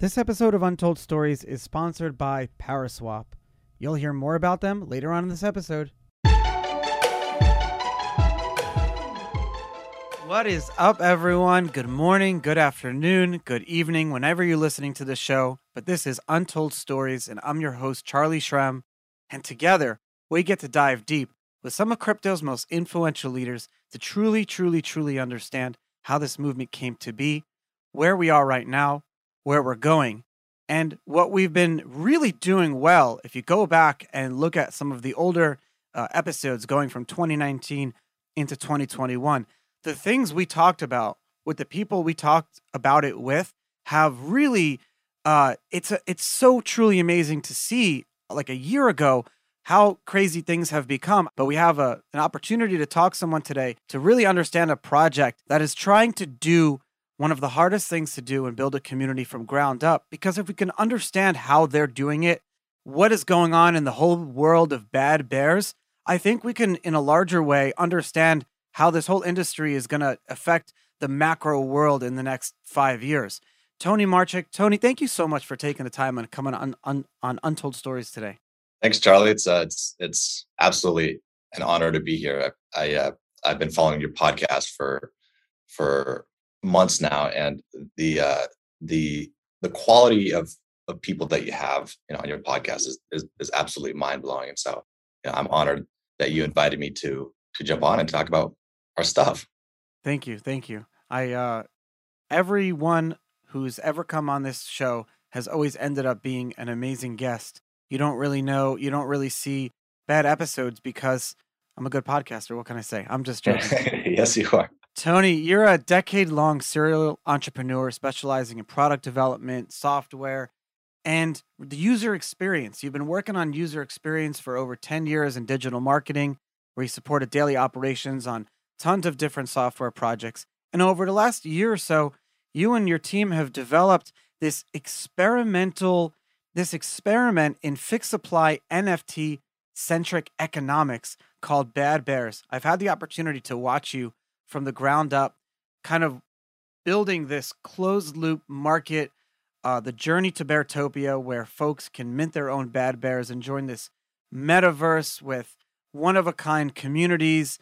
This episode of Untold Stories is sponsored by PowerSwap. You'll hear more about them later on in this episode. What is up, everyone? Good morning, good afternoon, good evening, whenever you're listening to this show. But this is Untold Stories, and I'm your host, Charlie Shrem. And together, we get to dive deep with some of crypto's most influential leaders to truly understand how this movement came to be, where we are right now, where we're going, and what we've been really doing well. If you go back and look at some of the older episodes going from 2019 into 2021, the things we talked about with the people we talked about it with have really, it's so truly amazing to see, like a year ago, how crazy things have become. But we have an opportunity to talk to someone today to really understand a project that is trying to do one of the hardest things to do and build a community from ground up, because if we can understand how they're doing it, what is going on in the whole world of Bad Bears, I think we can, in a larger way, understand how this whole industry is going to affect the macro world in the next 5 years. Tony Marchuk, Tony, thank you so much for taking the time and coming on Untold Stories today. Thanks, Charlie. It's absolutely an honor to be here. I've been following your podcast for months now, and the quality of people that you have, on your podcast is absolutely mind-blowing. And so, I'm honored that you invited me to jump on and talk about our stuff. Thank you. Everyone who's ever come on this show has always ended up being an amazing guest. You don't really see bad episodes because I'm a good podcaster. What can I say? I'm just joking. Yes, you are. Tony, you're a decade-long serial entrepreneur specializing in product development, software, and the user experience. You've been working on user experience for over 10 years in digital marketing, where you supported daily operations on tons of different software projects. And over the last year or so, you and your team have developed this experiment in fixed supply NFT-centric economics called Bad Bears. I've had the opportunity to watch you from the ground up, kind of building this closed-loop market, the journey to Beartopia, where folks can mint their own Bad Bears and join this metaverse with one-of-a-kind communities,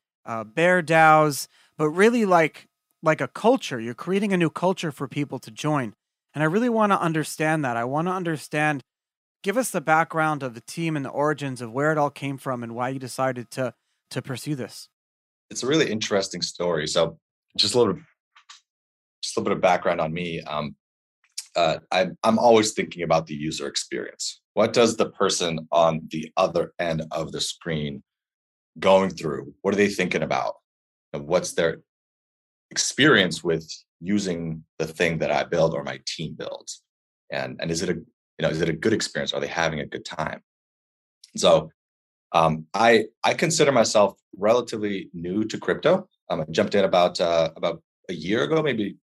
bear DAOs, but really like a culture. You're creating a new culture for people to join. And I really want to understand that. Give us the background of the team and the origins of where it all came from and why you decided to pursue this. It's a really interesting story. So just a little bit of background on me. I'm always thinking about the user experience. What does the person on the other end of the screen going through? What are they thinking about? And what's their experience with using the thing that I build or my team builds? And is it a good experience? Are they having a good time? So I consider myself relatively new to crypto. I jumped in about a year ago, maybe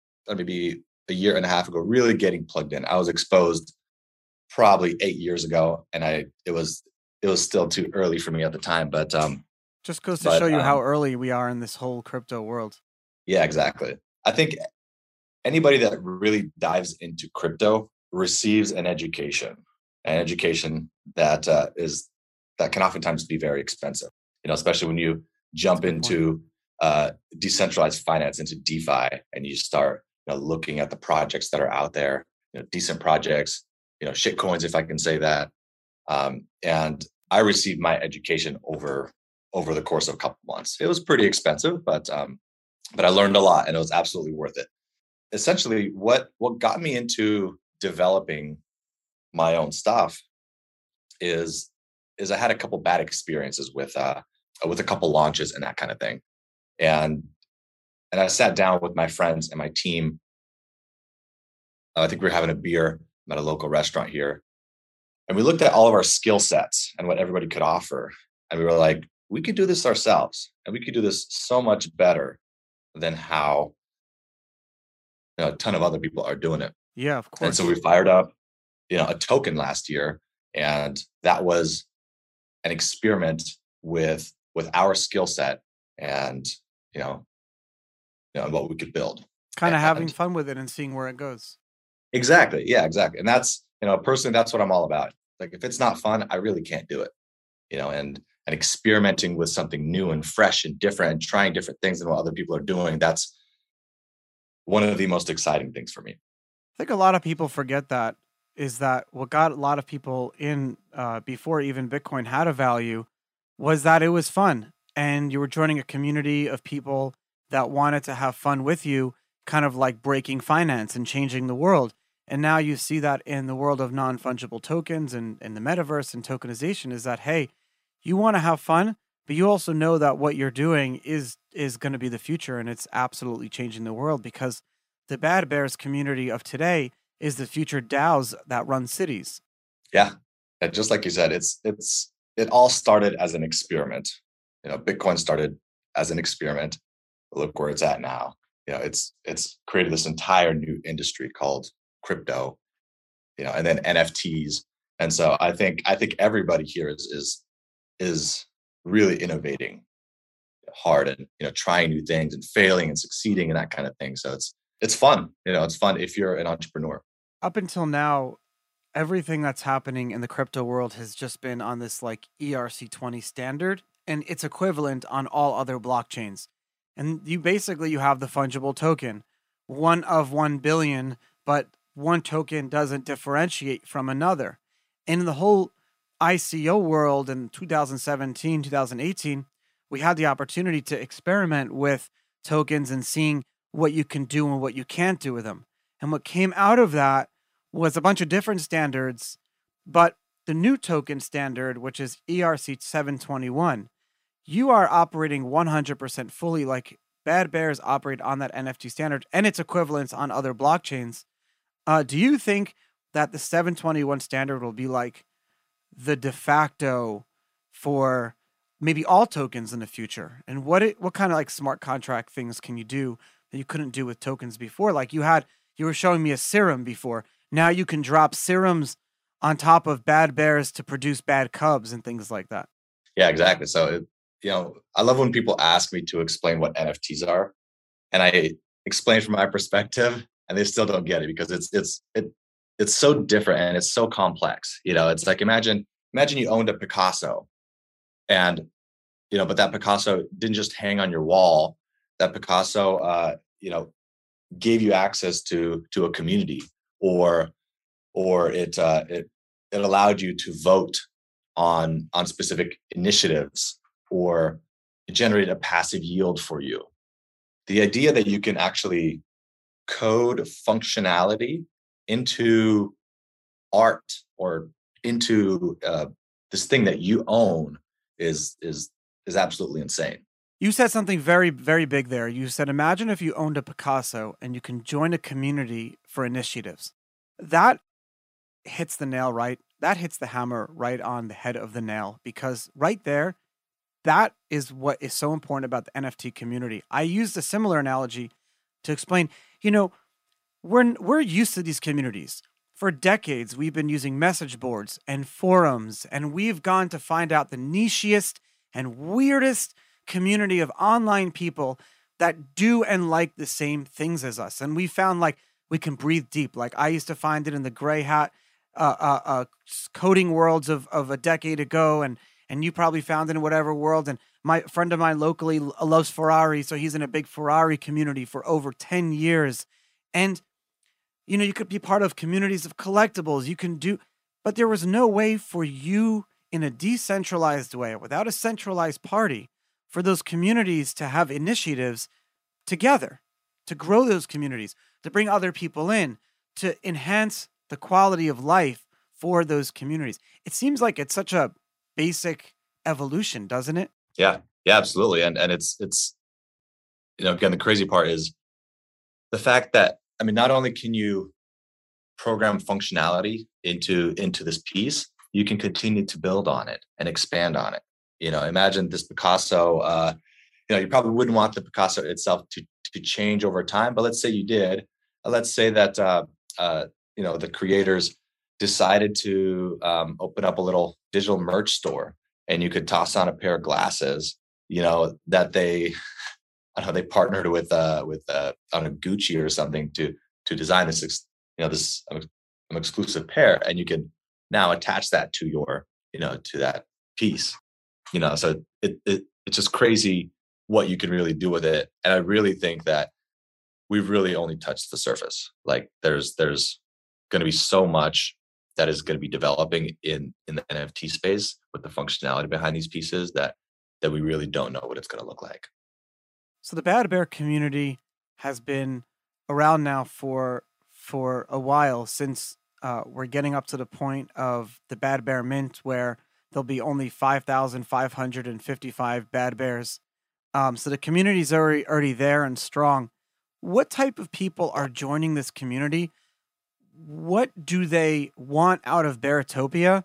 a year and a half ago, really getting plugged in. I was exposed probably 8 years ago, and it was still too early for me at the time. But just goes to show you how early we are in this whole crypto world. Yeah, exactly. I think anybody that really dives into crypto receives an education that that can oftentimes be very expensive, especially when you jump into decentralized finance, into DeFi, and you start looking at the projects that are out there, decent projects, shit coins, if I can say that. And I received my education over the course of a couple months. It was pretty expensive, but I learned a lot, and it was absolutely worth it. Essentially, what got me into developing my own stuff is I had a couple bad experiences with a couple launches and that kind of thing. And I sat down with my friends and my team. I think we were having a beer at a local restaurant here. And we looked at all of our skill sets and what everybody could offer. And we were like, we could do this ourselves. And we could do this so much better than how a ton of other people are doing it. Yeah, of course. And so we fired up a token last year. And that was an experiment with our skill set and what we could build, kind of having fun with it and seeing where it goes. Exactly. Yeah, exactly. And that's, you know, personally, that's what I'm all about. Like, if it's not fun, I really can't do it, you know, and experimenting with something new and fresh and different and trying different things than what other people are doing. That's one of the most exciting things for me. I think a lot of people forget that is that what got a lot of people in before even Bitcoin had a value was that it was fun. And you were joining a community of people that wanted to have fun with you, kind of like breaking finance and changing the world. And now you see that in the world of non-fungible tokens and the metaverse and tokenization is that, hey, you want to have fun, but you also know that what you're doing is going to be the future, and it's absolutely changing the world, because the Bad Bears community of today is the future DAOs that run cities. Yeah. And just like you said, it all started as an experiment. You know, Bitcoin started as an experiment. Look where it's at now. You know, it's created this entire new industry called crypto, you know, and then NFTs. And so I think everybody here is really innovating hard and, you know, trying new things and failing and succeeding and that kind of thing. So it's fun. You know, it's fun if you're an entrepreneur. Up until now, everything that's happening in the crypto world has just been on this like ERC-20 standard and its equivalent on all other blockchains. And you have the fungible token, one of 1 billion, but one token doesn't differentiate from another. In the whole ICO world in 2017, 2018, we had the opportunity to experiment with tokens and seeing what you can do and what you can't do with them. And what came out of that was a bunch of different standards, but the new token standard, which is ERC-721, you are operating 100% fully like Bad Bears operate on that NFT standard and its equivalents on other blockchains. Do you think that the 721 standard will be like the de facto for maybe all tokens in the future? And what kind of like smart contract things can you do that you couldn't do with tokens before? Like you were showing me a serum before. Now you can drop serums on top of Bad Bears to produce bad cubs and things like that. Yeah, exactly. So you know, I love when people ask me to explain what NFTs are, and I explain from my perspective, and they still don't get it because it's so different and it's so complex. You know, it's like imagine you owned a Picasso, and you know, but that Picasso didn't just hang on your wall. That Picasso, you know, gave you access to a community, or it allowed you to vote on specific initiatives, or generate a passive yield for you. The idea that you can actually code functionality into art or into this thing that you own is absolutely insane. You said something very, very big there. You said, imagine if you owned a Picasso and you can join a community for initiatives. That hits the nail, right? That hits the hammer right on the head of the nail, because right there, that is what is so important about the NFT community. I used a similar analogy to explain, you know, we're used to these communities. For decades, we've been using message boards and forums, and we've gone to find out the nichiest and weirdest community of online people that do and like the same things as us. And we found like we can breathe deep. Like I used to find it in the gray hat coding worlds of a decade ago, and you probably found in whatever world. And my friend of mine locally loves Ferrari, so he's in a big Ferrari community for over 10 years. And, you know, you could be part of communities of collectibles. You can do, but there was no way for you in a decentralized way, without a centralized party, for those communities to have initiatives together, to grow those communities, to bring other people in, to enhance the quality of life for those communities. It seems like it's such a basic evolution, doesn't it? Yeah, absolutely. And it's, you know, again, the crazy part is the fact that, I mean, not only can you program functionality into this piece, you can continue to build on it and expand on it. You know, imagine this Picasso, you know, you probably wouldn't want the Picasso itself to change over time, but let's say you did. Let's say that, you know, the creators decided to open up a little digital merch store, and you could toss on a pair of glasses, you know, that they partnered with Gucci or something to design this you know, this an exclusive pair, and you can now attach that to your, you know, to that piece, you know. So it's just crazy what you can really do with it. And I really think that we've really only touched the surface. Like there's going to be so much that is going to be developing in the NFT space with the functionality behind these pieces that we really don't know what it's going to look like. So the Bad Bear community has been around now for a while, since we're getting up to the point of the Bad Bear mint where there'll be only 5,555 Bad Bears. So the community's already there and strong. What type of people are joining this community? What do they want out of Beartopia?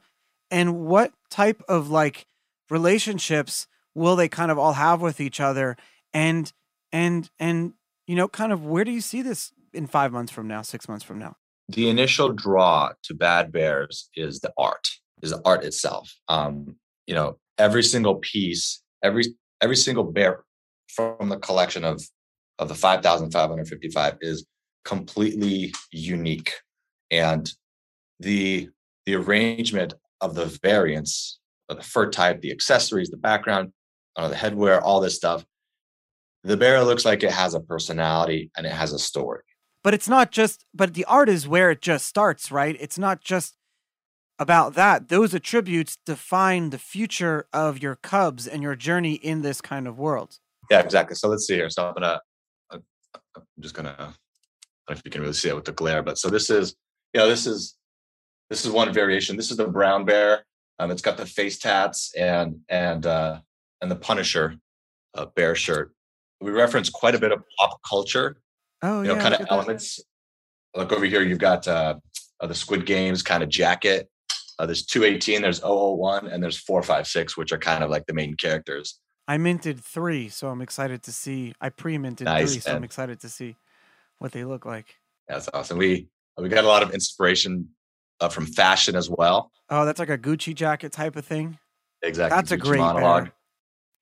And what type of like relationships will they kind of all have with each other? And you know, kind of where do you see this in 5 months from now, 6 months from now? The initial draw to Bad Bears is the art itself. You know, every single piece, every single bear from the collection of the 5,555 is completely unique. And the arrangement of the variants, of the fur type, the accessories, the background, the headwear, all this stuff, the bear looks like it has a personality and it has a story. But it's not just, but the art is where it just starts, right? It's not just about that. Those attributes define the future of your cubs and your journey in this kind of world. Yeah, exactly. So let's see here. So I'm just gonna, I don't know if you can really see it with the glare, but so this is one variation. This is the brown bear. It's got the face tats and the Punisher bear shirt. We reference quite a bit of pop culture. Oh, you know, yeah, kind of elements. Look over here, you've got the Squid Games kind of jacket. There's 218, there's 001, and there's 456, which are kind of like the main characters. I minted three, so I'm excited to see. I pre-minted three, so I'm excited to see what they look like. That's awesome. We got a lot of inspiration from fashion as well. Oh, that's like a Gucci jacket type of thing. Exactly. That's Gucci a great monologue. Bear.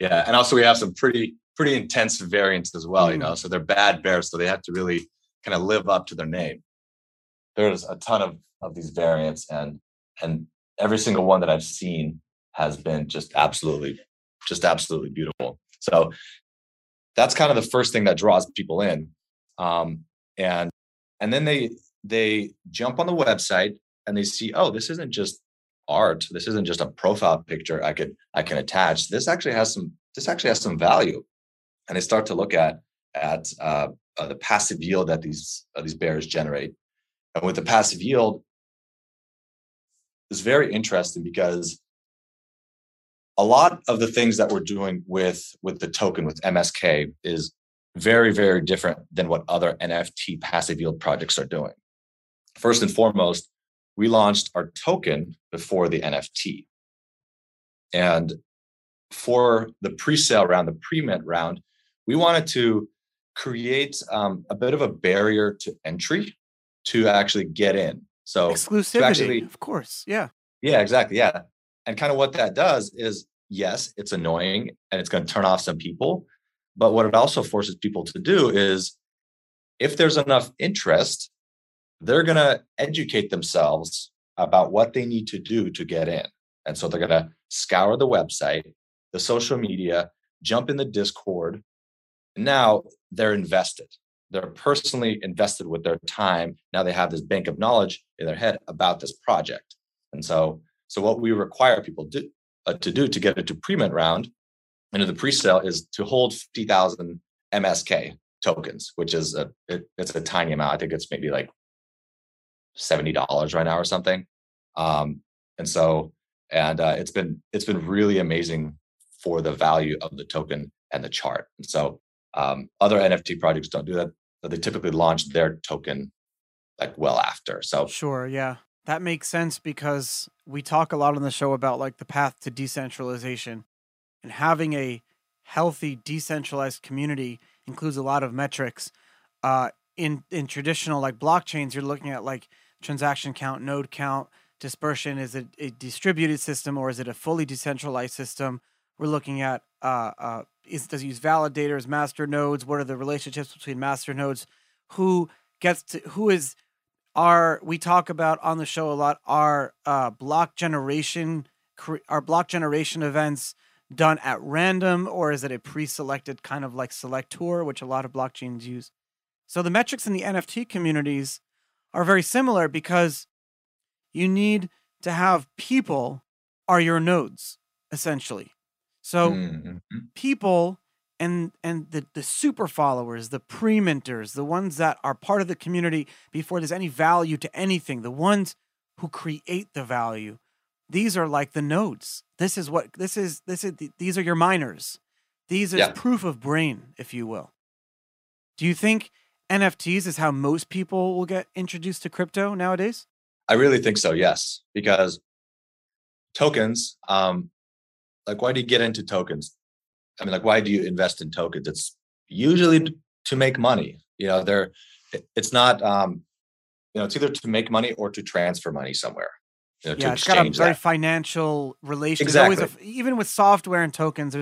Yeah, and also we have some pretty intense variants as well, you know, so they're Bad Bears, so they have to really kind of live up to their name. There's a ton of these variants, and every single one that I've seen has been just absolutely beautiful. So that's kind of the first thing that draws people in. And then they jump on the website and they see, oh, this isn't just art. This isn't just a profile picture I can attach. This actually has some value. And they start to look at the passive yield that these bears generate. And with the passive yield, it's very interesting because a lot of the things that we're doing with the token, with MSK, is very, very different than what other NFT passive yield projects are doing. First and foremost, we launched our token before the NFT. And for the pre-sale round, the pre-mint round, we wanted to create a bit of a barrier to entry to actually get in. So exclusivity, of course. Yeah. Yeah, exactly. Yeah. And kind of what that does is, yes, it's annoying and it's going to turn off some people. But what it also forces people to do is, if there's enough interest, they're going to educate themselves about what they need to do to get in. And so they're going to scour the website, the social media, jump in the Discord. Now they're invested. They're personally invested with their time. Now they have this bank of knowledge in their head about this project. And so what we require people to do to get into pre-mint round, into the pre-sale, is to hold 50,000 MSK tokens, which is it's a tiny amount. I think it's maybe like $70 right now or something. It's been really amazing for the value of the token and the chart. And so other NFT projects don't do that. They typically launch their token like well after. So sure, yeah, that makes sense, because we talk a lot on the show about like the path to decentralization, and having a healthy decentralized community includes a lot of metrics. In traditional like blockchains, you're looking at like transaction count, node count, dispersion. Is it a distributed system or is it a fully decentralized system? We're looking at does it use validators, master nodes? What are the relationships between master nodes? Who is we talk about on the show a lot, are block generation events done at random, or is it a pre-selected kind of like selector, which a lot of blockchains use? So the metrics in the NFT communities are very similar because you need to have people are your nodes, essentially. So people and the super followers, the pre-minters, the ones that are part of the community before there's any value to anything, the ones who create the value, these are like the nodes. These are your miners. These is proof of brain, if you will. Do you think NFTs is how most people will get introduced to crypto nowadays? I really think so, yes. Because tokens, why do you get into tokens? I mean, why do you invest in tokens? It's usually to make money. It's not, it's either to make money or to transfer money somewhere. To it's got a very financial relation. Exactly. Even with software and tokens,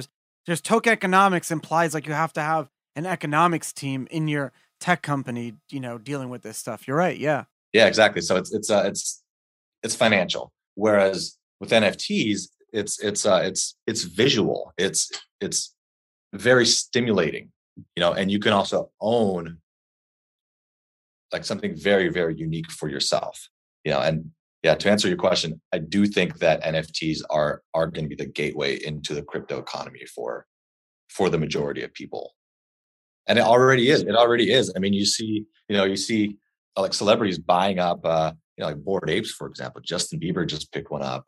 there's token economics implies you have to have an economics team in your tech company, dealing with this stuff. You're right. Yeah. Yeah, exactly. So it's financial. Whereas with NFTs, it's visual. It's very stimulating, and you can also own something very, very unique for yourself, and to answer your question, I do think that NFTs are going to be the gateway into the crypto economy for the majority of people. And it already is. It already is. I mean, you see celebrities buying up, Bored Apes, for example. Justin Bieber just picked one up.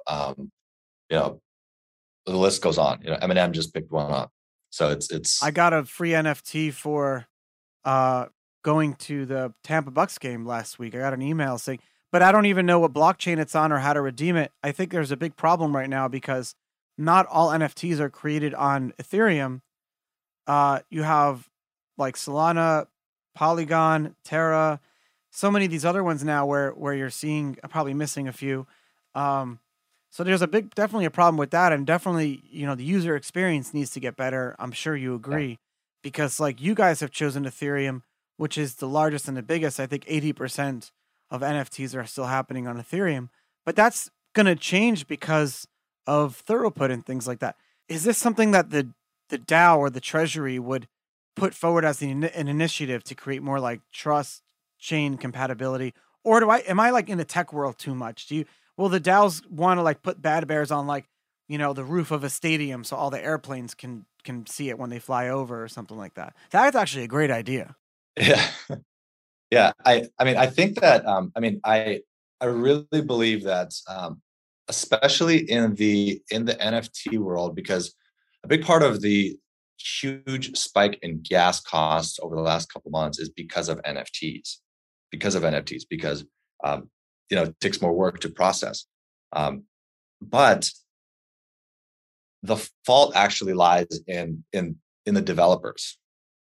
The list goes on. Eminem just picked one up. So it's. I got a free NFT for going to the Tampa Bucks game last week. I got an email saying, but I don't even know what blockchain it's on or how to redeem it. I think there's a big problem right now because not all NFTs are created on Ethereum. You have Solana, Polygon, Terra, so many of these other ones now where you're seeing probably missing a few. So there's definitely a problem with that. And definitely, the user experience needs to get better. I'm sure you agree because you guys have chosen Ethereum, which is the largest and the biggest. I think 80% of NFTs are still happening on Ethereum, but that's going to change because of throughput and things like that. Is this something that the DAO or the treasury would put forward as an initiative to create more trust chain compatibility, or am I in the tech world too much? Will the DAOs want to put Bad Bears on the roof of a stadium so all the airplanes can see it when they fly over or something like that? That's actually a great idea. Yeah. Yeah. I think that, I really believe that, especially in the NFT world, because a big part of the huge spike in gas costs over the last couple months is because of NFTs, because, it takes more work to process. But the fault actually lies in the developers.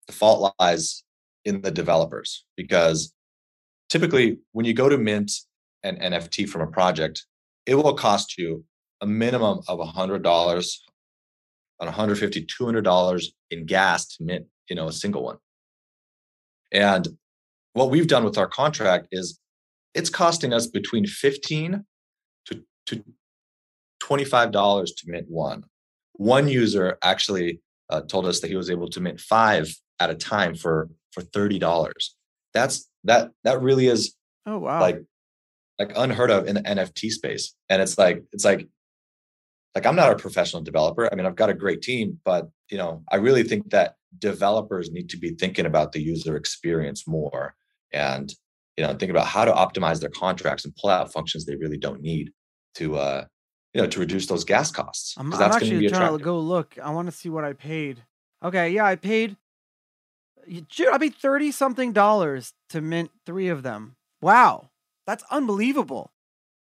The fault lies in the developers, because typically when you go to mint an NFT from a project, it will cost you a minimum of $100, $150, $200 in gas to mint, a single one. And what we've done with our contract is it's costing us between $15 to $25 to mint one. One user actually told us that he was able to mint 5 at a time for $30. That really is unheard of in the NFT space. And I'm not a professional developer. I mean, I've got a great team, but I really think that developers need to be thinking about the user experience more, and think about how to optimize their contracts and pull out functions they really don't need to reduce those gas costs. I'm actually trying to go look. I want to see what I paid. Okay, yeah, I paid $30-something to mint 3 of them. Wow, that's unbelievable.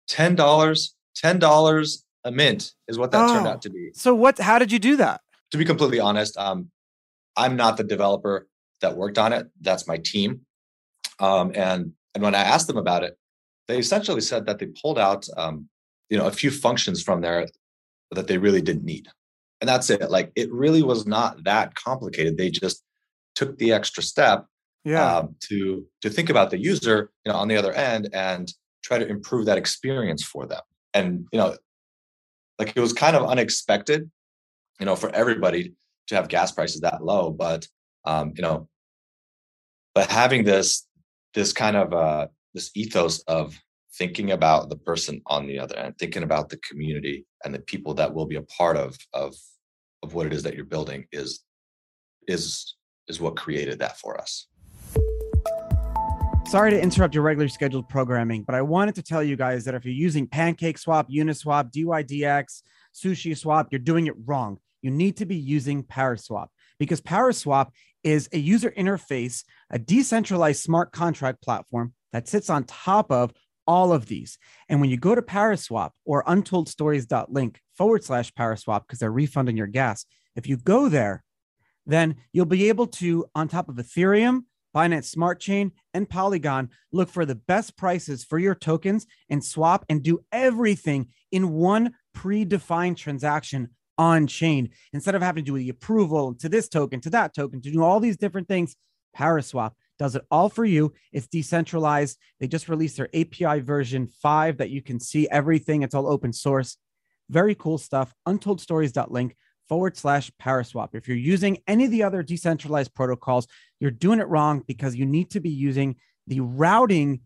$10. A mint is what that turned out to be. So how did you do that? To be completely honest, I'm not the developer that worked on it. That's my team. And when I asked them about it, they essentially said that they pulled out, a few functions from there that they really didn't need. And that's it. It really was not that complicated. They just took the extra step yeah, to think about the user, you know, on the other end and try to improve that experience for them. And, you know, like it was kind of unexpected, you know, for everybody to have gas prices that low, but, you know, but having this kind of this ethos of thinking about the person on the other end, thinking about the community and the people that will be a part of what it is that you're building is what created that for us. Sorry to interrupt your regular scheduled programming, but I wanted to tell you guys that if you're using PancakeSwap, Uniswap, DYDX, SushiSwap, you're doing it wrong. You need to be using PowerSwap, because PowerSwap is a user interface, a decentralized smart contract platform that sits on top of all of these. And when you go to PowerSwap or untoldstories.link/PowerSwap, because they're refunding your gas, if you go there, then you'll be able to, on top of Ethereum, Binance Smart Chain, and Polygon, look for the best prices for your tokens and swap and do everything in one predefined transaction on chain, instead of having to do the approval to this token, to that token, to do all these different things. PowerSwap does it all for you. It's decentralized. They just released their API version 5 that you can see everything. It's all open source. Very cool stuff. untoldstories.link/PowerSwap. If you're using any of the other decentralized protocols, you're doing it wrong, because you need to be using the routing,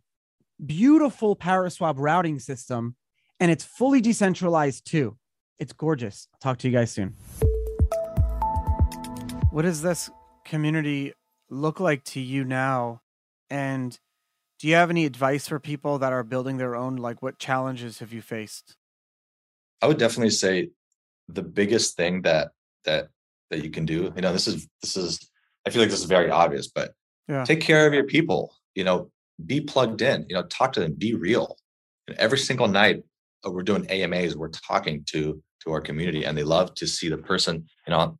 beautiful PowerSwap routing system, and it's fully decentralized too. It's gorgeous. I'll talk to you guys soon. What does this community look like to you now? And do you have any advice for people that are building their own? Like, what challenges have you faced? I would definitely say the biggest thing that you can do, you know, this is, I feel like this is very obvious, but yeah, take care of your people, you know, be plugged in, you know, talk to them, be real. And every single night we're doing AMAs, we're talking to our community, and they love to see the person, you know,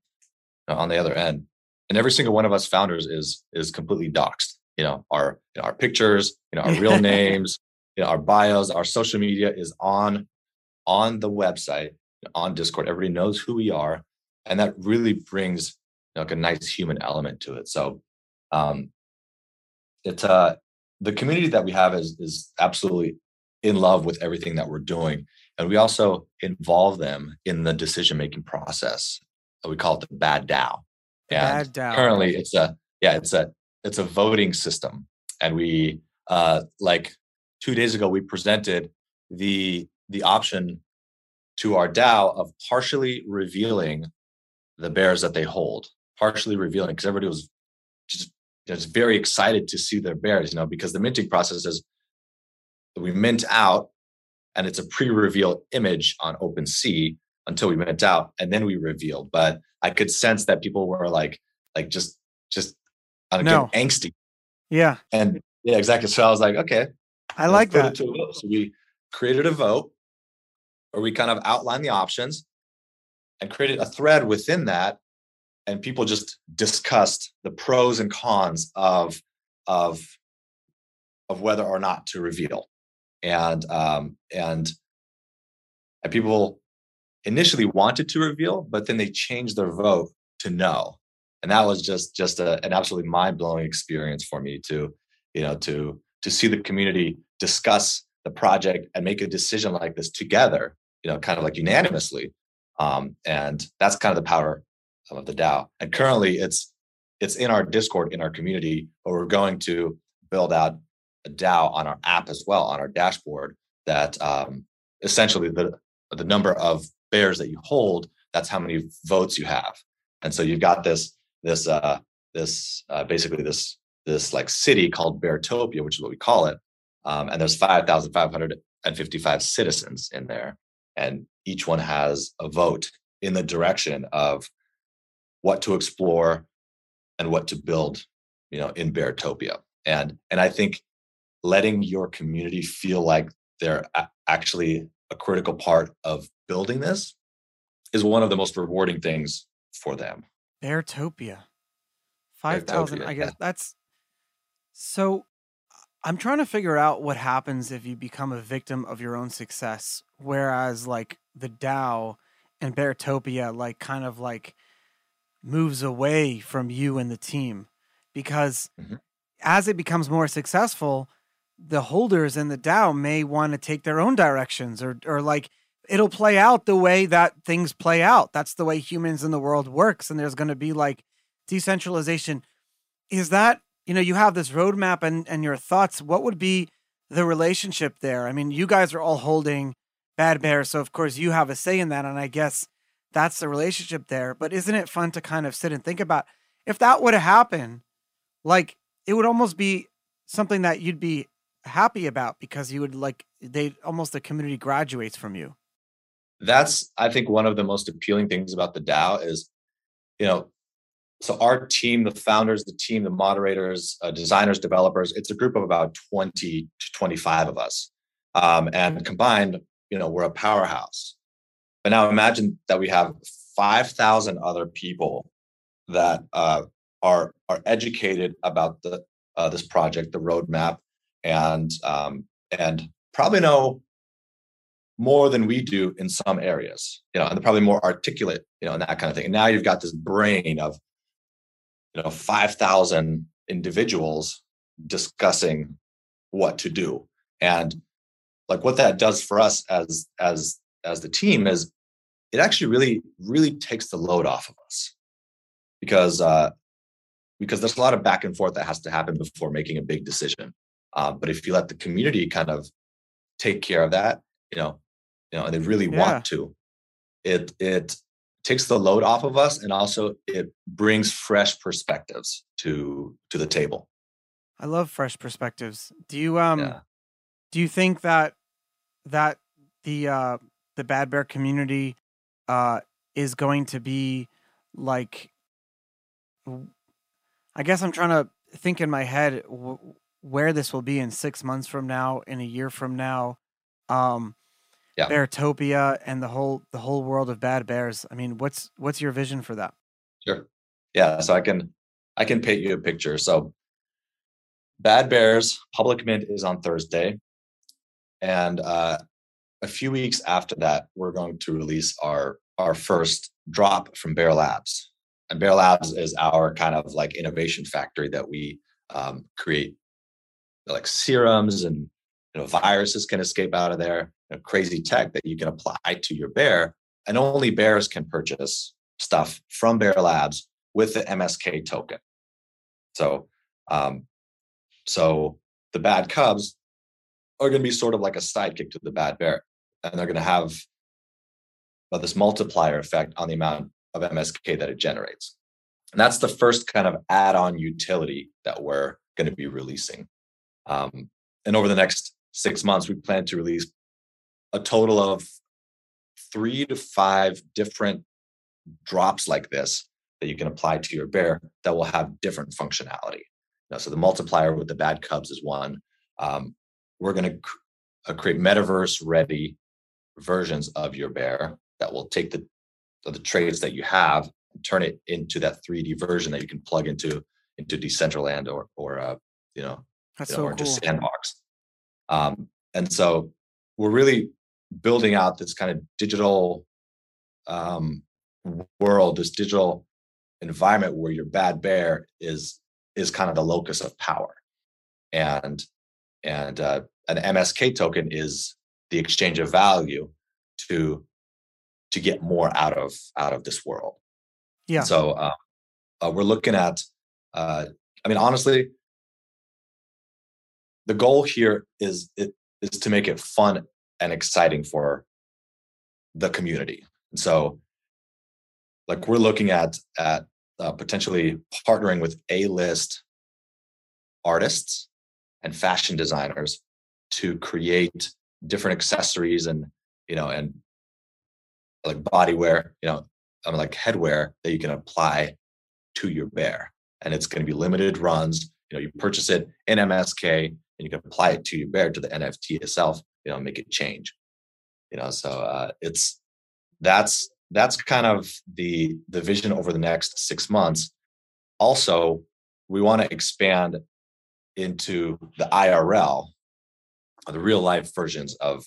on the other end. And every single one of us founders is completely doxxed. You know, our pictures, you know, our real names, you know, our bios, our social media is on the website, on Discord. Everybody knows who we are, and that really brings, you know, like a nice human element to it. So, it's the community that we have is absolutely in love with everything that we're doing, and we also involve them in the decision making process. We call it the Bad DAO. And currently it's a voting system. And we, like 2 days ago, we presented the option to our DAO of partially revealing the bears that they hold, partially revealing, because everybody was just very excited to see their bears, you know, because the minting process is we mint out and it's a pre-reveal image on OpenSea until we mint out and then we reveal. But I could sense that people were like just angsty. Yeah. And yeah, exactly. So I was like, okay, I like that. So we created a vote where we kind of outlined the options and created a thread within that. And people just discussed the pros and cons of whether or not to reveal. And people initially wanted to reveal, but then they changed their vote to no, and that was just an absolutely mind-blowing experience for me to see the community discuss the project and make a decision like this together, you know, kind of like unanimously, and that's kind of the power of the DAO. And currently, it's in our Discord, in our community, but we're going to build out a DAO on our app as well, on our dashboard. That essentially the number of bears that you hold, that's how many votes you have. And so you've got this like city called Beartopia, which is what we call it. And there's 5,555 citizens in there. And each one has a vote in the direction of what to explore and what to build, you know, in Beartopia. And I think letting your community feel like they're actually a critical part of building this is one of the most rewarding things for them. Beartopia. 5,000. I guess that's so. I'm trying to figure out what happens if you become a victim of your own success. Whereas like the DAO and Beartopia, like kind of like moves away from you and the team, because as it becomes more successful, the holders in the DAO may want to take their own directions, or like it'll play out the way that things play out. That's the way humans in the world works. And there's going to be like decentralization. Is that, you know, you have this roadmap and your thoughts, what would be the relationship there? I mean, you guys are all holding Bad Bears, so of course you have a say in that. And I guess that's the relationship there, but isn't it fun to kind of sit and think about if that would happen, like it would almost be something that you'd be happy about because you would like, they almost the community graduates from you. That's, I think, one of the most appealing things about the DAO is, you know, so our team, the founders, the team, the moderators, designers, developers, it's a group of about 20 to 25 of us. And combined, you know, we're a powerhouse. But now imagine that we have 5,000 other people that are educated about the this project, the roadmap, and probably know more than we do in some areas, you know, and they're probably more articulate, you know, and that kind of thing. And now you've got this brain of, you know, 5,000 individuals discussing what to do. And like what that does for us as the team is it actually really takes the load off of us, because there's a lot of back and forth that has to happen before making a big decision. But if you let the community kind of take care of that, you know, and they really want to, it takes the load off of us, and also it brings fresh perspectives to the table. I love fresh perspectives. Do you think that the Bad Bear community is going to be like? I guess I'm trying to think in my head where this will be in 6 months from now, in a year from now. Beartopia and the whole world of Bad Bears. I mean, what's your vision for that? Sure. Yeah. So I can paint you a picture. So Bad Bears public mint is on Thursday, and a few weeks after that, we're going to release our first drop from Bear Labs. And Bear Labs is our kind of like innovation factory that we create, like serums and, you know, viruses can escape out of there. You know, crazy tech that you can apply to your bear, and only bears can purchase stuff from Bear Labs with the MSK token. So the Bad Cubs are going to be sort of like a sidekick to the Bad Bear, and they're going to have this multiplier effect on the amount of MSK that it generates. And that's the first kind of add-on utility that we're going to be releasing. And over the next 6 months, we plan to release a total of 3 to 5 different drops like this that you can apply to your bear that will have different functionality. Now, so the multiplier with the Bad Cubs is one. We're going to create metaverse-ready versions of your bear that will take the trades that you have and turn it into that 3D version that you can plug into Decentraland or you know, or cool. Just Sandbox. And so we're really building out this kind of digital world, this digital environment where your Bad Bear is kind of the locus of power, and an MSK token is the exchange of value to get more out of this world. Yeah. So we're looking at, I mean, honestly, the goal here is to make it fun and exciting for the community. And so like we're looking at potentially partnering with A-list artists and fashion designers to create different accessories and, you know, and like body wear, you know, I mean, like headwear that you can apply to your bear. And it's going to be limited runs. You know, you purchase it in MSK and you can apply it to your bear, to the NFT itself, you know, make it change, you know? So that's kind of the vision over the next 6 months. Also, we want to expand into the IRL, the real life versions of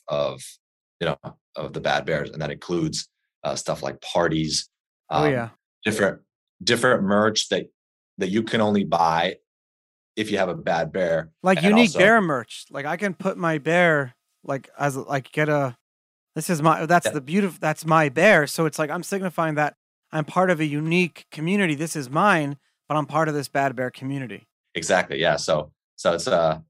the Bad Bears. And that includes stuff like parties, different merch that you can only buy if you have a bad bear. Like unique bear merch. Like I can put my bear that's my bear. So it's like I'm signifying that I'm part of a unique community. This is mine, but I'm part of this bad bear community. Exactly. Yeah. So it'll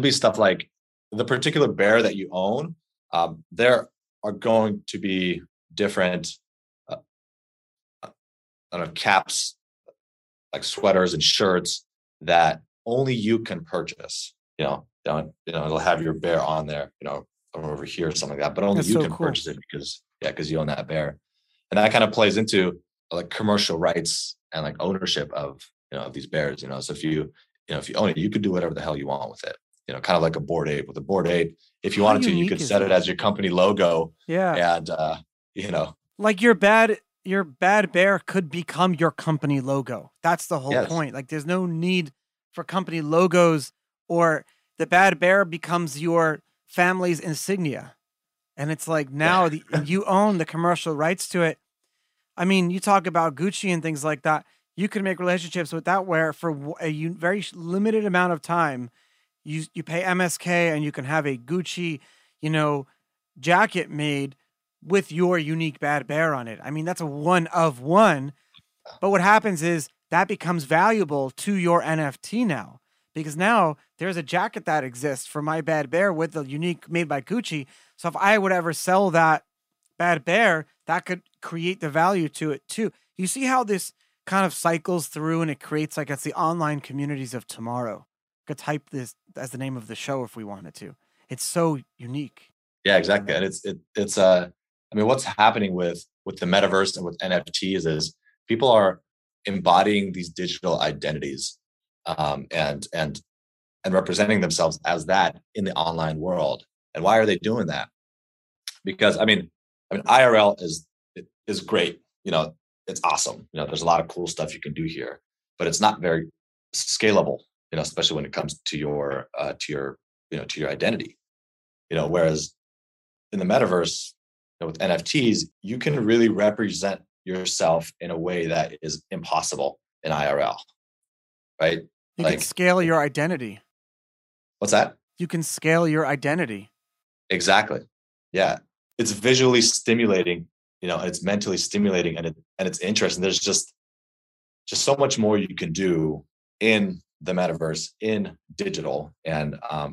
be stuff like the particular bear that you own. There are going to be different caps, like sweaters and shirts that only you can purchase. It'll have your bear on there. Over here or something like that, but only you can purchase it because you own that bear. And that kind of plays into like commercial rights and like ownership of, of these bears, so if you own it, you could do whatever the hell you want with it, kind of like a Bored Ape with a Bored Ape. If you wanted to, you could set it as your company logo. Yeah. And, like your bad bear could become your company logo. That's the whole point. Like there's no need for company logos, or the bad bear becomes your family's insignia. And it's like now you own the commercial rights to it. I mean, you talk about Gucci and things like that. You can make relationships with that wear for a very limited amount of time. You pay MSK and you can have a Gucci, jacket made with your unique bad bear on it. I mean, that's a one of one. But what happens is that becomes valuable to your NFT now, because now there's a jacket that exists for my bad bear with the unique made by Gucci. So if I would ever sell that bad bear, that could create the value to it too. You see how this kind of cycles through and it creates like, it's the online communities of tomorrow. Could type this as the name of the show if we wanted to. It's so unique. Yeah, exactly. And it's what's happening with the metaverse and with NFTs is people are embodying these digital identities and representing themselves as that in the online world. And why are they doing that? Because I mean, IRL is great. It's awesome. There's a lot of cool stuff you can do here, but it's not very scalable. Especially when it comes to your identity. Whereas in the metaverse, with NFTs, you can really represent yourself in a way that is impossible in IRL. Right? You can scale your identity. What's that? You can scale your identity. Exactly. Yeah. It's visually stimulating, it's mentally stimulating, and it's interesting. There's just so much more you can do in the metaverse, in digital. And, I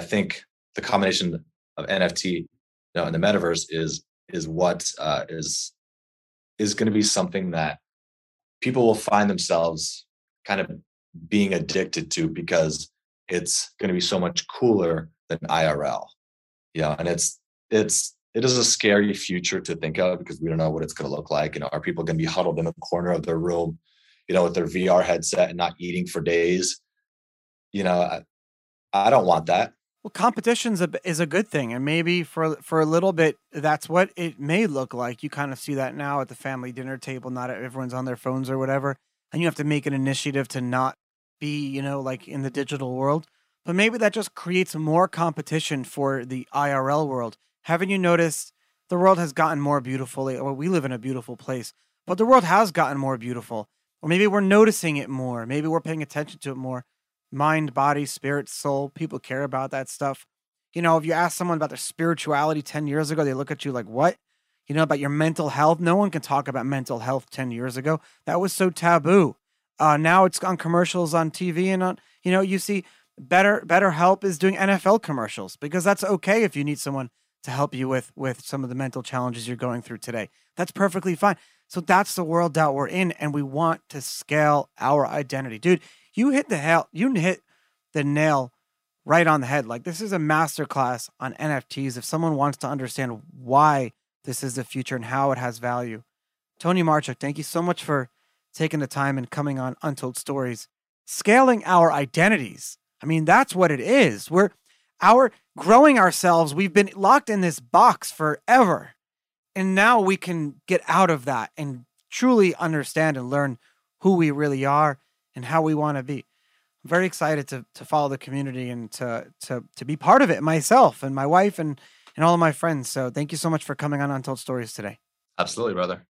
think the combination of NFT, and the metaverse is what is going to be something that people will find themselves kind of being addicted to, because it's going to be so much cooler than IRL. And it is a scary future to think of, because we don't know what it's going to look like. Are people going to be huddled in a corner of their room, with their VR headset and not eating for days? I don't want that. Well, competition's is a good thing. And maybe for a little bit, that's what it may look like. You kind of see that now at the family dinner table, not everyone's on their phones or whatever. And you have to make an initiative to not be, like in the digital world. But maybe that just creates more competition for the IRL world. Haven't you noticed the world has gotten more beautiful? Well, we live in a beautiful place, but the world has gotten more beautiful. Or maybe we're noticing it more. Maybe we're paying attention to it more. Mind, body, spirit, soul. People care about that stuff. If you ask someone about their spirituality 10 years ago, they look at you like, what? About your mental health. No one can talk about mental health 10 years ago. That was so taboo. Now it's on commercials on TV and on, you see BetterHelp is doing NFL commercials, because that's okay if you need someone to help you with some of the mental challenges you're going through today. That's perfectly fine. So that's the world that we're in, and we want to scale our identity. Dude, you hit the nail right on the head. Like, this is a masterclass on NFTs. If someone wants to understand why this is the future and how it has value. Tony Marchuk, thank you so much for taking the time and coming on Untold Stories. Scaling our identities. I mean, that's what it is. We're growing ourselves. We've been locked in this box forever. And now we can get out of that and truly understand and learn who we really are and how we want to be. I'm very excited to follow the community and to be part of it myself and my wife and all of my friends. So thank you so much for coming on Untold Stories today. Absolutely, brother.